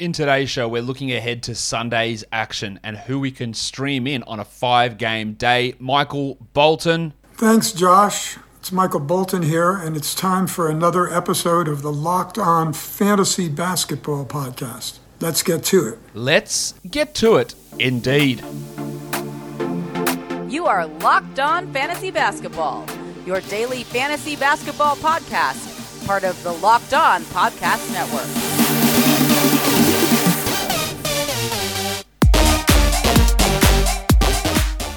In today's show, we're looking ahead to Sunday's action and who we can stream in on a 5-game day. Michael Bolton. Thanks, Josh. It's Michael Bolton here, and it's time for another episode of the Locked On Fantasy Basketball Podcast. Let's get to it. Let's get to it, indeed. You are Locked On Fantasy Basketball, your daily fantasy basketball podcast, part of the Locked On Podcast Network.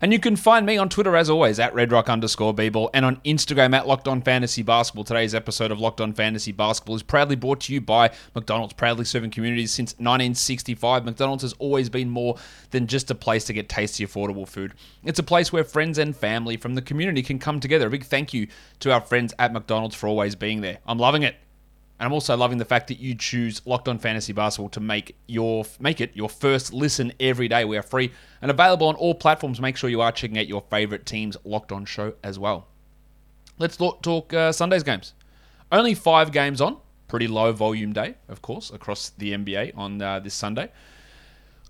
And you can find me on Twitter as always at @RedRock_Bball and on Instagram at Locked On Fantasy Basketball. Today's episode of Locked On Fantasy Basketball is proudly brought to you by McDonald's, proudly serving communities since 1965. McDonald's has always been more than just a place to get tasty, affordable food. It's a place where friends and family from the community can come together. A big thank you to our friends at McDonald's for always being there. I'm loving it. And I'm also loving the fact that you choose Locked On Fantasy Basketball to make it your first listen every day. We are free and available on all platforms. Make sure you are checking out your favorite team's Locked On show as well. Let's talk Sunday's games. Only 5 games on. Pretty low volume day, of course, across the NBA on this Sunday.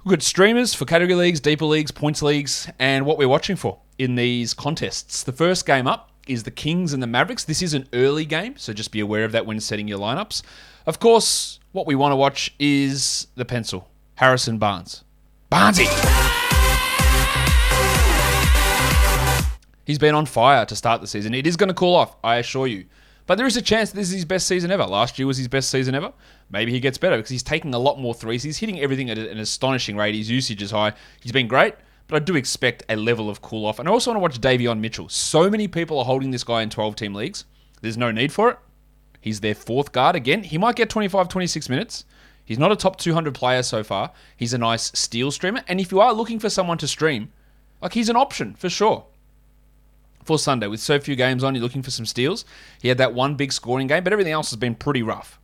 We've got streamers for category leagues, deeper leagues, points leagues, and what we're watching for in these contests. The first game up is the Kings and the Mavericks. This is an early game, so just be aware of that when setting your lineups. Of course, what we want to watch is the pencil, Harrison Barnes. Barnesy! He's been on fire to start the season. It is going to cool off, I assure you. But there is a chance that this is his best season ever. Last year was his best season ever. Maybe he gets better because he's taking a lot more threes. He's hitting everything at an astonishing rate. His usage is high. He's been great. But I do expect a level of cool-off. And I also want to watch Davion Mitchell. So many people are holding this guy in 12-team leagues. There's no need for it. He's their fourth guard. Again, he might get 25, 26 minutes. He's not a top 200 player so far. He's a nice steal streamer. And if you are looking for someone to stream, like, he's an option for sure. For Sunday, with so few games on, you're looking for some steals. He had that one big scoring game, but everything else has been pretty rough.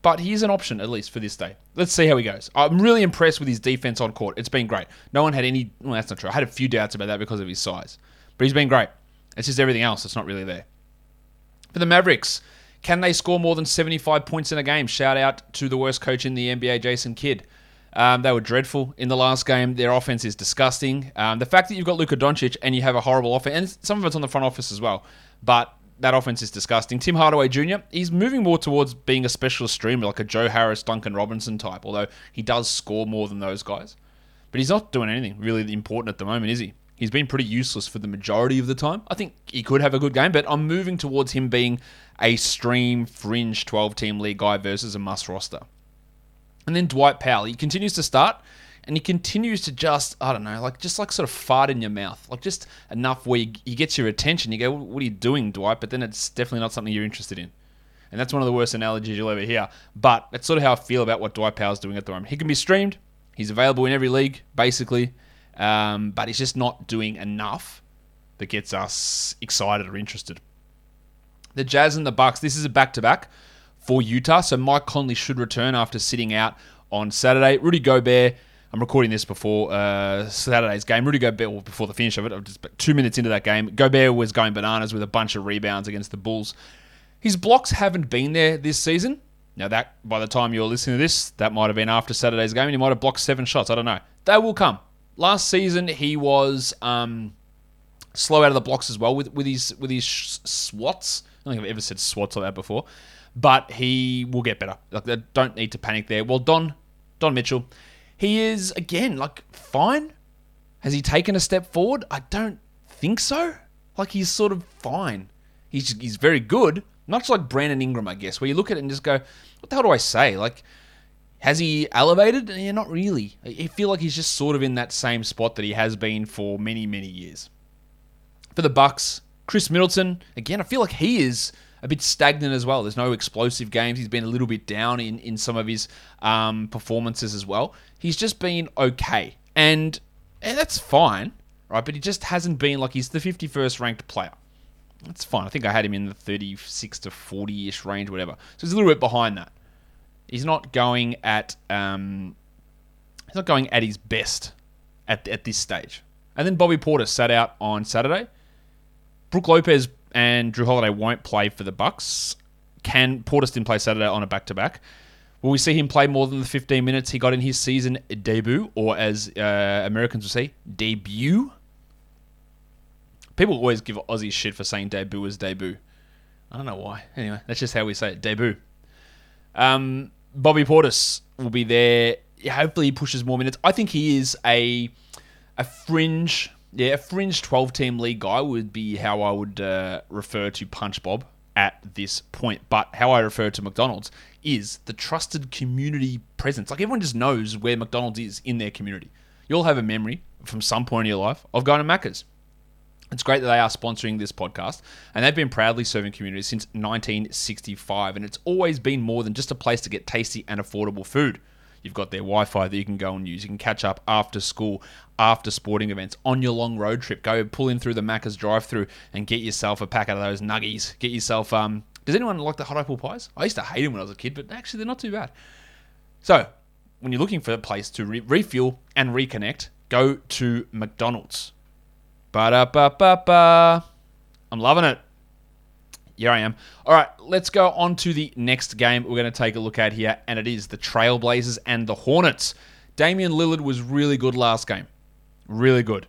But he is an option, at least for this day. Let's see how he goes. I'm really impressed with his defense on court. It's been great. No one had any... Well, that's not true. I had a few doubts about that because of his size. But he's been great. It's just everything else that's not really there. For the Mavericks, can they score more than 75 points in a game? Shout out to the worst coach in the NBA, Jason Kidd. They were dreadful in the last game. Their offense is disgusting. The fact that you've got Luka Doncic and you have a horrible offense... And some of it's on the front office as well. But... that offense is disgusting. Tim Hardaway Jr., he's moving more towards being a specialist streamer, like a Joe Harris, Duncan Robinson type, although he does score more than those guys. But he's not doing anything really important at the moment, is he? He's been pretty useless for the majority of the time. I think he could have a good game, but I'm moving towards him being a stream fringe 12-team league guy versus a must roster. And then Dwight Powell, he continues to start, and he continues to just, I don't know, like just like sort of fart in your mouth. Like just enough where he gets your attention. You go, what are you doing, Dwight? But then it's definitely not something you're interested in. And that's one of the worst analogies you'll ever hear. But that's sort of how I feel about what Dwight Powell's doing at the moment. He can be streamed. He's available in every league, basically. But he's just not doing enough that gets us excited or interested. The Jazz and the Bucks. This is a back-to-back for Utah. So Mike Conley should return after sitting out on Saturday. Rudy Gobert... I'm recording this before Saturday's game. Rudy Gobert, well, before the finish of it, I'm just 2 minutes into that game. Gobert was going bananas with a bunch of rebounds against the Bulls. His blocks haven't been there this season. Now, that by the time you're listening to this, that might have been after Saturday's game, and he might have blocked 7 shots. I don't know. They will come. Last season, he was slow out of the blocks as well with his swats. I don't think I've ever said swats like that before. But he will get better. Like, they don't need to panic there. Well, Don Mitchell... he is, again, like, fine. Has he taken a step forward? I don't think so. Like, he's sort of fine. He's very good. Much like Brandon Ingram, I guess, where you look at it and just go, what the hell do I say? Like, has he elevated? Yeah, not really. I feel like he's just sort of in that same spot that he has been for many, many years. For the Bucks, Chris Middleton, again, I feel like he is... a bit stagnant as well. There's no explosive games. He's been a little bit down in some of his performances as well. He's just been okay. And that's fine, right? But he just hasn't been like he's the 51st ranked player. That's fine. I think I had him in the 36 to 40-ish range, whatever. So he's a little bit behind that. He's not going at his best at this stage. And then Bobby Portis sat out on Saturday. Brook Lopez and Drew Holiday won't play for the Bucks. Portis didn't play Saturday on a back-to-back. Will we see him play more than the 15 minutes he got in his season debut, or as Americans would say, debut? People always give Aussies shit for saying debut as debut. I don't know why. Anyway, that's just how we say it, debut. Bobby Portis will be there. Hopefully he pushes more minutes. I think he is a fringe 12-team league guy would be how I would refer to Punch Bob at this point. But how I refer to McDonald's is the trusted community presence. Like, everyone just knows where McDonald's is in their community. You'll have a memory from some point in your life of going to Macca's. It's great that they are sponsoring this podcast, and they've been proudly serving communities since 1965, and it's always been more than just a place to get tasty and affordable food. You've got their Wi-Fi that you can go and use. You can catch up after school, after sporting events, on your long road trip. Go pull in through the Macca's drive-thru and get yourself a pack of those nuggies. Get yourself... does anyone like the hot apple pies? I used to hate them when I was a kid, but actually they're not too bad. So, when you're looking for a place to refuel and reconnect, go to McDonald's. Ba-da-ba-ba-ba. I'm loving it. Here I am. All right, let's go on to the next game we're going to take a look at here, and it is the Trailblazers and the Hornets. Damian Lillard was really good last game. Really good.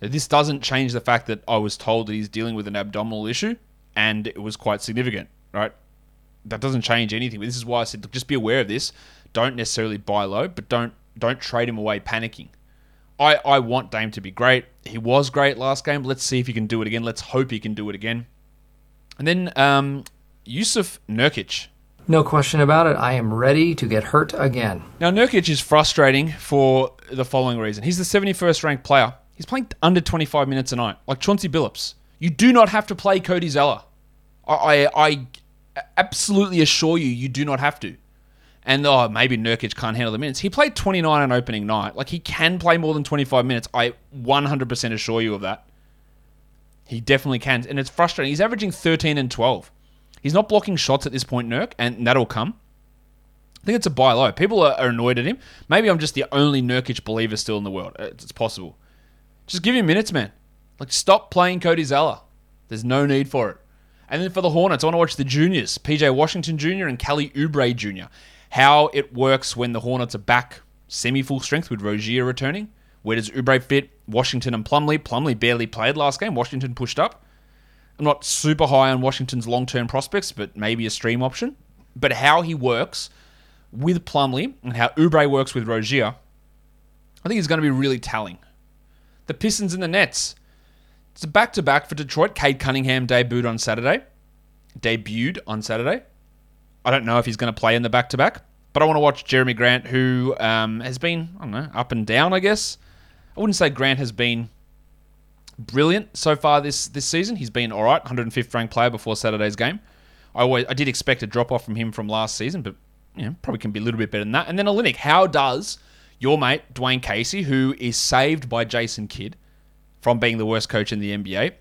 This doesn't change the fact that I was told that he's dealing with an abdominal issue, and it was quite significant, right? That doesn't change anything. But this is why I said, look, just be aware of this. Don't necessarily buy low, but don't trade him away panicking. I want Dame to be great. He was great last game. Let's see if he can do it again. Let's hope he can do it again. And then Jusuf Nurkić. No question about it. I am ready to get hurt again. Now, Nurkic is frustrating for the following reason. He's the 71st ranked player. He's playing under 25 minutes a night, like Chauncey Billups. You do not have to play Cody Zeller. I absolutely assure you, you do not have to. And, maybe Nurkic can't handle the minutes. He played 29 on opening night. Like, he can play more than 25 minutes. I 100% assure you of that. He definitely can. And it's frustrating. He's averaging 13 and 12. He's not blocking shots at this point, Nurk, and that'll come. I think it's a buy low. People are annoyed at him. Maybe I'm just the only Nurkic believer still in the world. It's possible. Just give him minutes, man. Like, stop playing Cody Zeller. There's no need for it. And then for the Hornets, I want to watch the juniors, PJ Washington Jr. and Kelly Oubre Jr., how it works when the Hornets are back semi-full strength with Rozier returning. Where does Oubre fit? Washington and Plumlee. Plumlee barely played last game. Washington pushed up. I'm not super high on Washington's long-term prospects, but maybe a stream option. But how he works with Plumlee and how Oubre works with Rozier, I think is going to be really telling. The Pistons and the Nets. It's a back-to-back for Detroit. Cade Cunningham debuted on Saturday. I don't know if he's going to play in the back-to-back, but I want to watch Jeremy Grant, who has been, I don't know, up and down, I guess. I wouldn't say Grant has been brilliant so far this season. He's been all right, 105th ranked player before Saturday's game. I did expect a drop-off from him from last season, but probably can be a little bit better than that. And then Olynyk, how does your mate, Dwayne Casey, who is saved by Jason Kidd from being the worst coach in the NBA,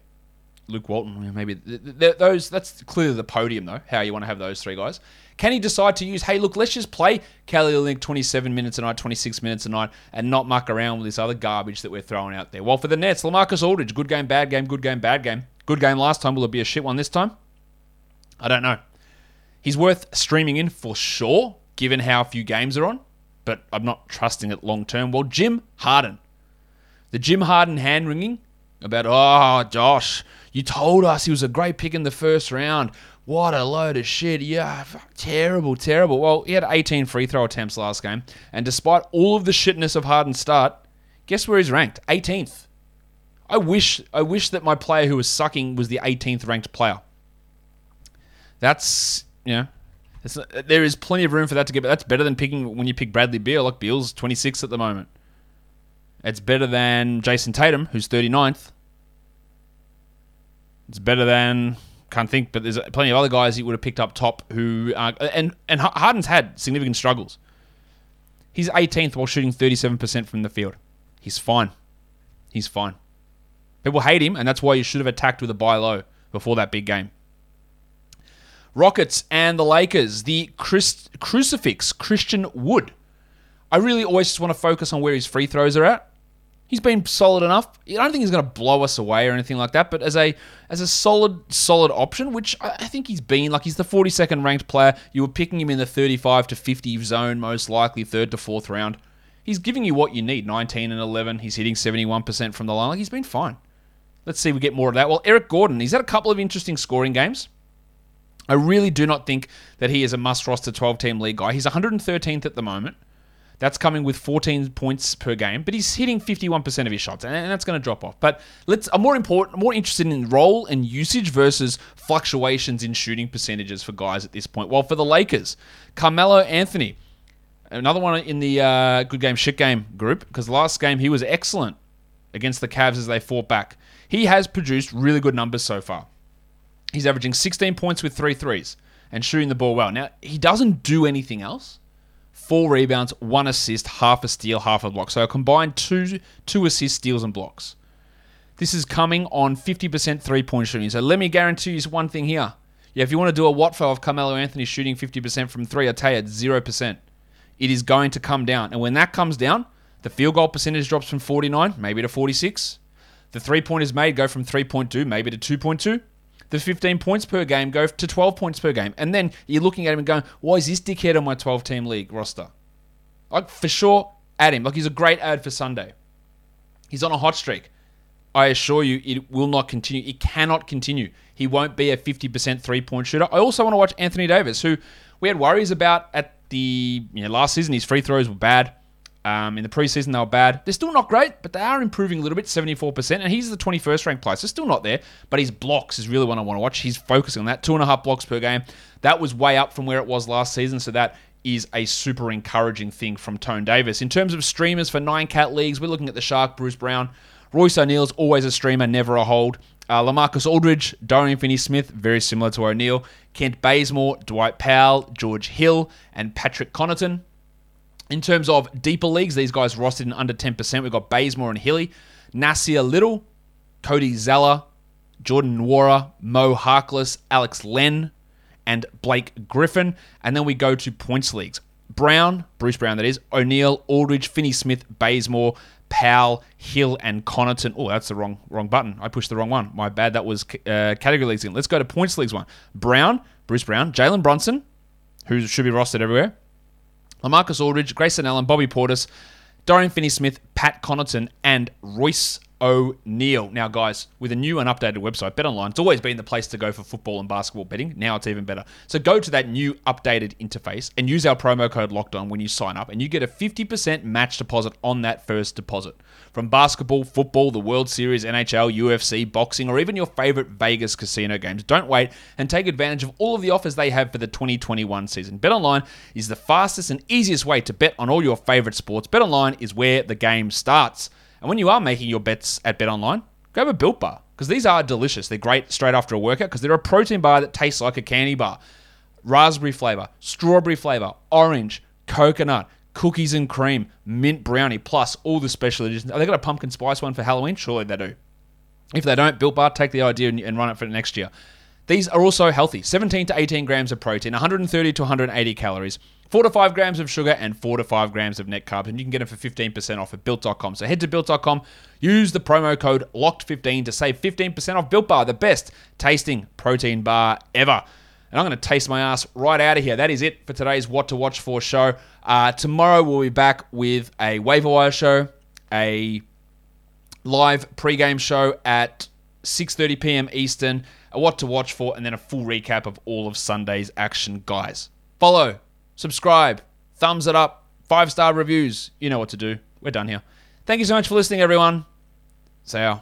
Luke Walton, maybe. Those. That's clearly the podium, though, how you want to have those three guys. Can he decide to use, hey, look, let's just play Kelly Olynyk 27 minutes a night, 26 minutes a night, and not muck around with this other garbage that we're throwing out there? Well, for the Nets, LaMarcus Aldridge, good game, bad game, good game, bad game. Good game last time. Will it be a shit one this time? I don't know. He's worth streaming in for sure, given how few games are on, but I'm not trusting it long term. Well, Jim Harden. The Jim Harden hand-wringing about, oh, Josh, you told us he was a great pick in the first round. What a load of shit. Yeah, terrible. Well, he had 18 free throw attempts last game. And despite all of the shitness of Harden's start, guess where he's ranked? 18th. I wish that my player who was sucking was the 18th ranked player. That's, there is plenty of room for that to get, but that's better than picking when you pick Bradley Beal. Like, Beal's 26th at the moment. It's better than Jason Tatum, who's 39th. It's better than, can't think, but there's plenty of other guys he would have picked up top who, and Harden's had significant struggles. He's 18th while shooting 37% from the field. He's fine. People hate him, and that's why you should have attacked with a buy low before that big game. Rockets and the Lakers, the Christian Wood. I really always just want to focus on where his free throws are at. He's been solid enough. I don't think he's going to blow us away or anything like that, but as a solid option, which I think he's been. Like, he's the 42nd ranked player. You were picking him in the 35 to 50 zone, most likely 3rd to 4th round. He's giving you what you need, 19 and 11. He's hitting 71% from the line. Like, he's been fine. Let's see if we get more of that. Well, Eric Gordon, he's had a couple of interesting scoring games. I really do not think that he is a must-roster 12-team league guy. He's 113th at the moment. That's coming with 14 points per game, but he's hitting 51% of his shots, and that's going to drop off. But I'm more interested in role and usage versus fluctuations in shooting percentages for guys at this point. Well, for the Lakers, Carmelo Anthony, another one in the good game, shit game group, because last game he was excellent against the Cavs as they fought back. He has produced really good numbers so far. He's averaging 16 points with 3 threes and shooting the ball well. Now, he doesn't do anything else. 4 rebounds, 1 assist, half a steal, half a block. So a combined two assists, steals, and blocks. This is coming on 50% three-point shooting. So let me guarantee you one thing here. Yeah, if you want to do a Watfo of Carmelo Anthony shooting 50% from three, I tell you, it's 0%. It is going to come down. And when that comes down, the field goal percentage drops from 49, maybe to 46. The three-pointers made go from 3.2, maybe to 2.2. The 15 points per game go to 12 points per game. And then you're looking at him and going, why is this dickhead on my 12-team league roster? Like, for sure, add him. Like, he's a great ad for Sunday. He's on a hot streak. I assure you, it will not continue. It cannot continue. He won't be a 50% three-point shooter. I also want to watch Anthony Davis, who we had worries about at the last season. His free throws were bad. In the preseason, they were bad. They're still not great, but they are improving a little bit, 74%. And he's the 21st ranked player, so still not there. But his blocks is really one I want to watch. He's focusing on that. 2.5 blocks per game. That was way up from where it was last season, so that is a super encouraging thing from Tone Davis. In terms of streamers for 9-cat leagues, we're looking at the Shark, Bruce Brown. Royce O'Neal's always a streamer, never a hold. LaMarcus Aldridge, Dorian Finney-Smith, very similar to O'Neal. Kent Bazemore, Dwight Powell, George Hill, and Patrick Connaughton. In terms of deeper leagues, these guys rostered in under 10%. We've got Bazemore and Hilly, Nasir Little, Cody Zeller, Jordan Nwora, Mo Harkless, Alex Len, and Blake Griffin. And then we go to points leagues. Bruce Brown, that is, O'Neal, Aldridge, Finney-Smith, Bazemore, Powell, Hill, and Connaughton. Oh, that's the wrong button. I pushed the wrong one. My bad. That was category leagues in. Let's go to points leagues one. Bruce Brown, Jalen Brunson, who should be rostered everywhere. LaMarcus Aldridge, Grayson Allen, Bobby Portis, Dorian Finney-Smith, Pat Connaughton, and Royce O'Neal. Now, guys, with a new and updated website, BetOnline, it's always been the place to go for football and basketball betting. Now it's even better. So go to that new updated interface and use our promo code LOCKEDON when you sign up, and you get a 50% match deposit on that first deposit. From basketball, football, the World Series, NHL, UFC, boxing, or even your favorite Vegas casino games. Don't wait and take advantage of all of the offers they have for the 2021 season. BetOnline is the fastest and easiest way to bet on all your favorite sports. BetOnline is where the game starts. And when you are making your bets at BetOnline, grab a Built Bar, because these are delicious. They're great straight after a workout, because they're a protein bar that tastes like a candy bar. Raspberry flavor, strawberry flavor, orange, coconut, cookies and cream, mint brownie, plus all the special editions. Have they got a pumpkin spice one for Halloween? Surely they do. If they don't, Built Bar, take the idea and run it for next year. These are also healthy. 17 to 18 grams of protein, 130 to 180 calories, 4 to 5 grams of sugar, and 4 to 5 grams of net carbs. And you can get them for 15% off at Built.com. So head to Built.com, use the promo code LOCKED15 to save 15% off Built Bar, the best tasting protein bar ever. And I'm going to taste my ass right out of here. That is it for today's What to Watch For show. Tomorrow we'll be back with a waiver wire show, a live pregame show at 6:30 p.m. Eastern, a What to Watch For, and then a full recap of all of Sunday's action, guys. Follow, subscribe, thumbs it up, 5-star reviews. You know what to do. We're done here. Thank you so much for listening, everyone. See ya.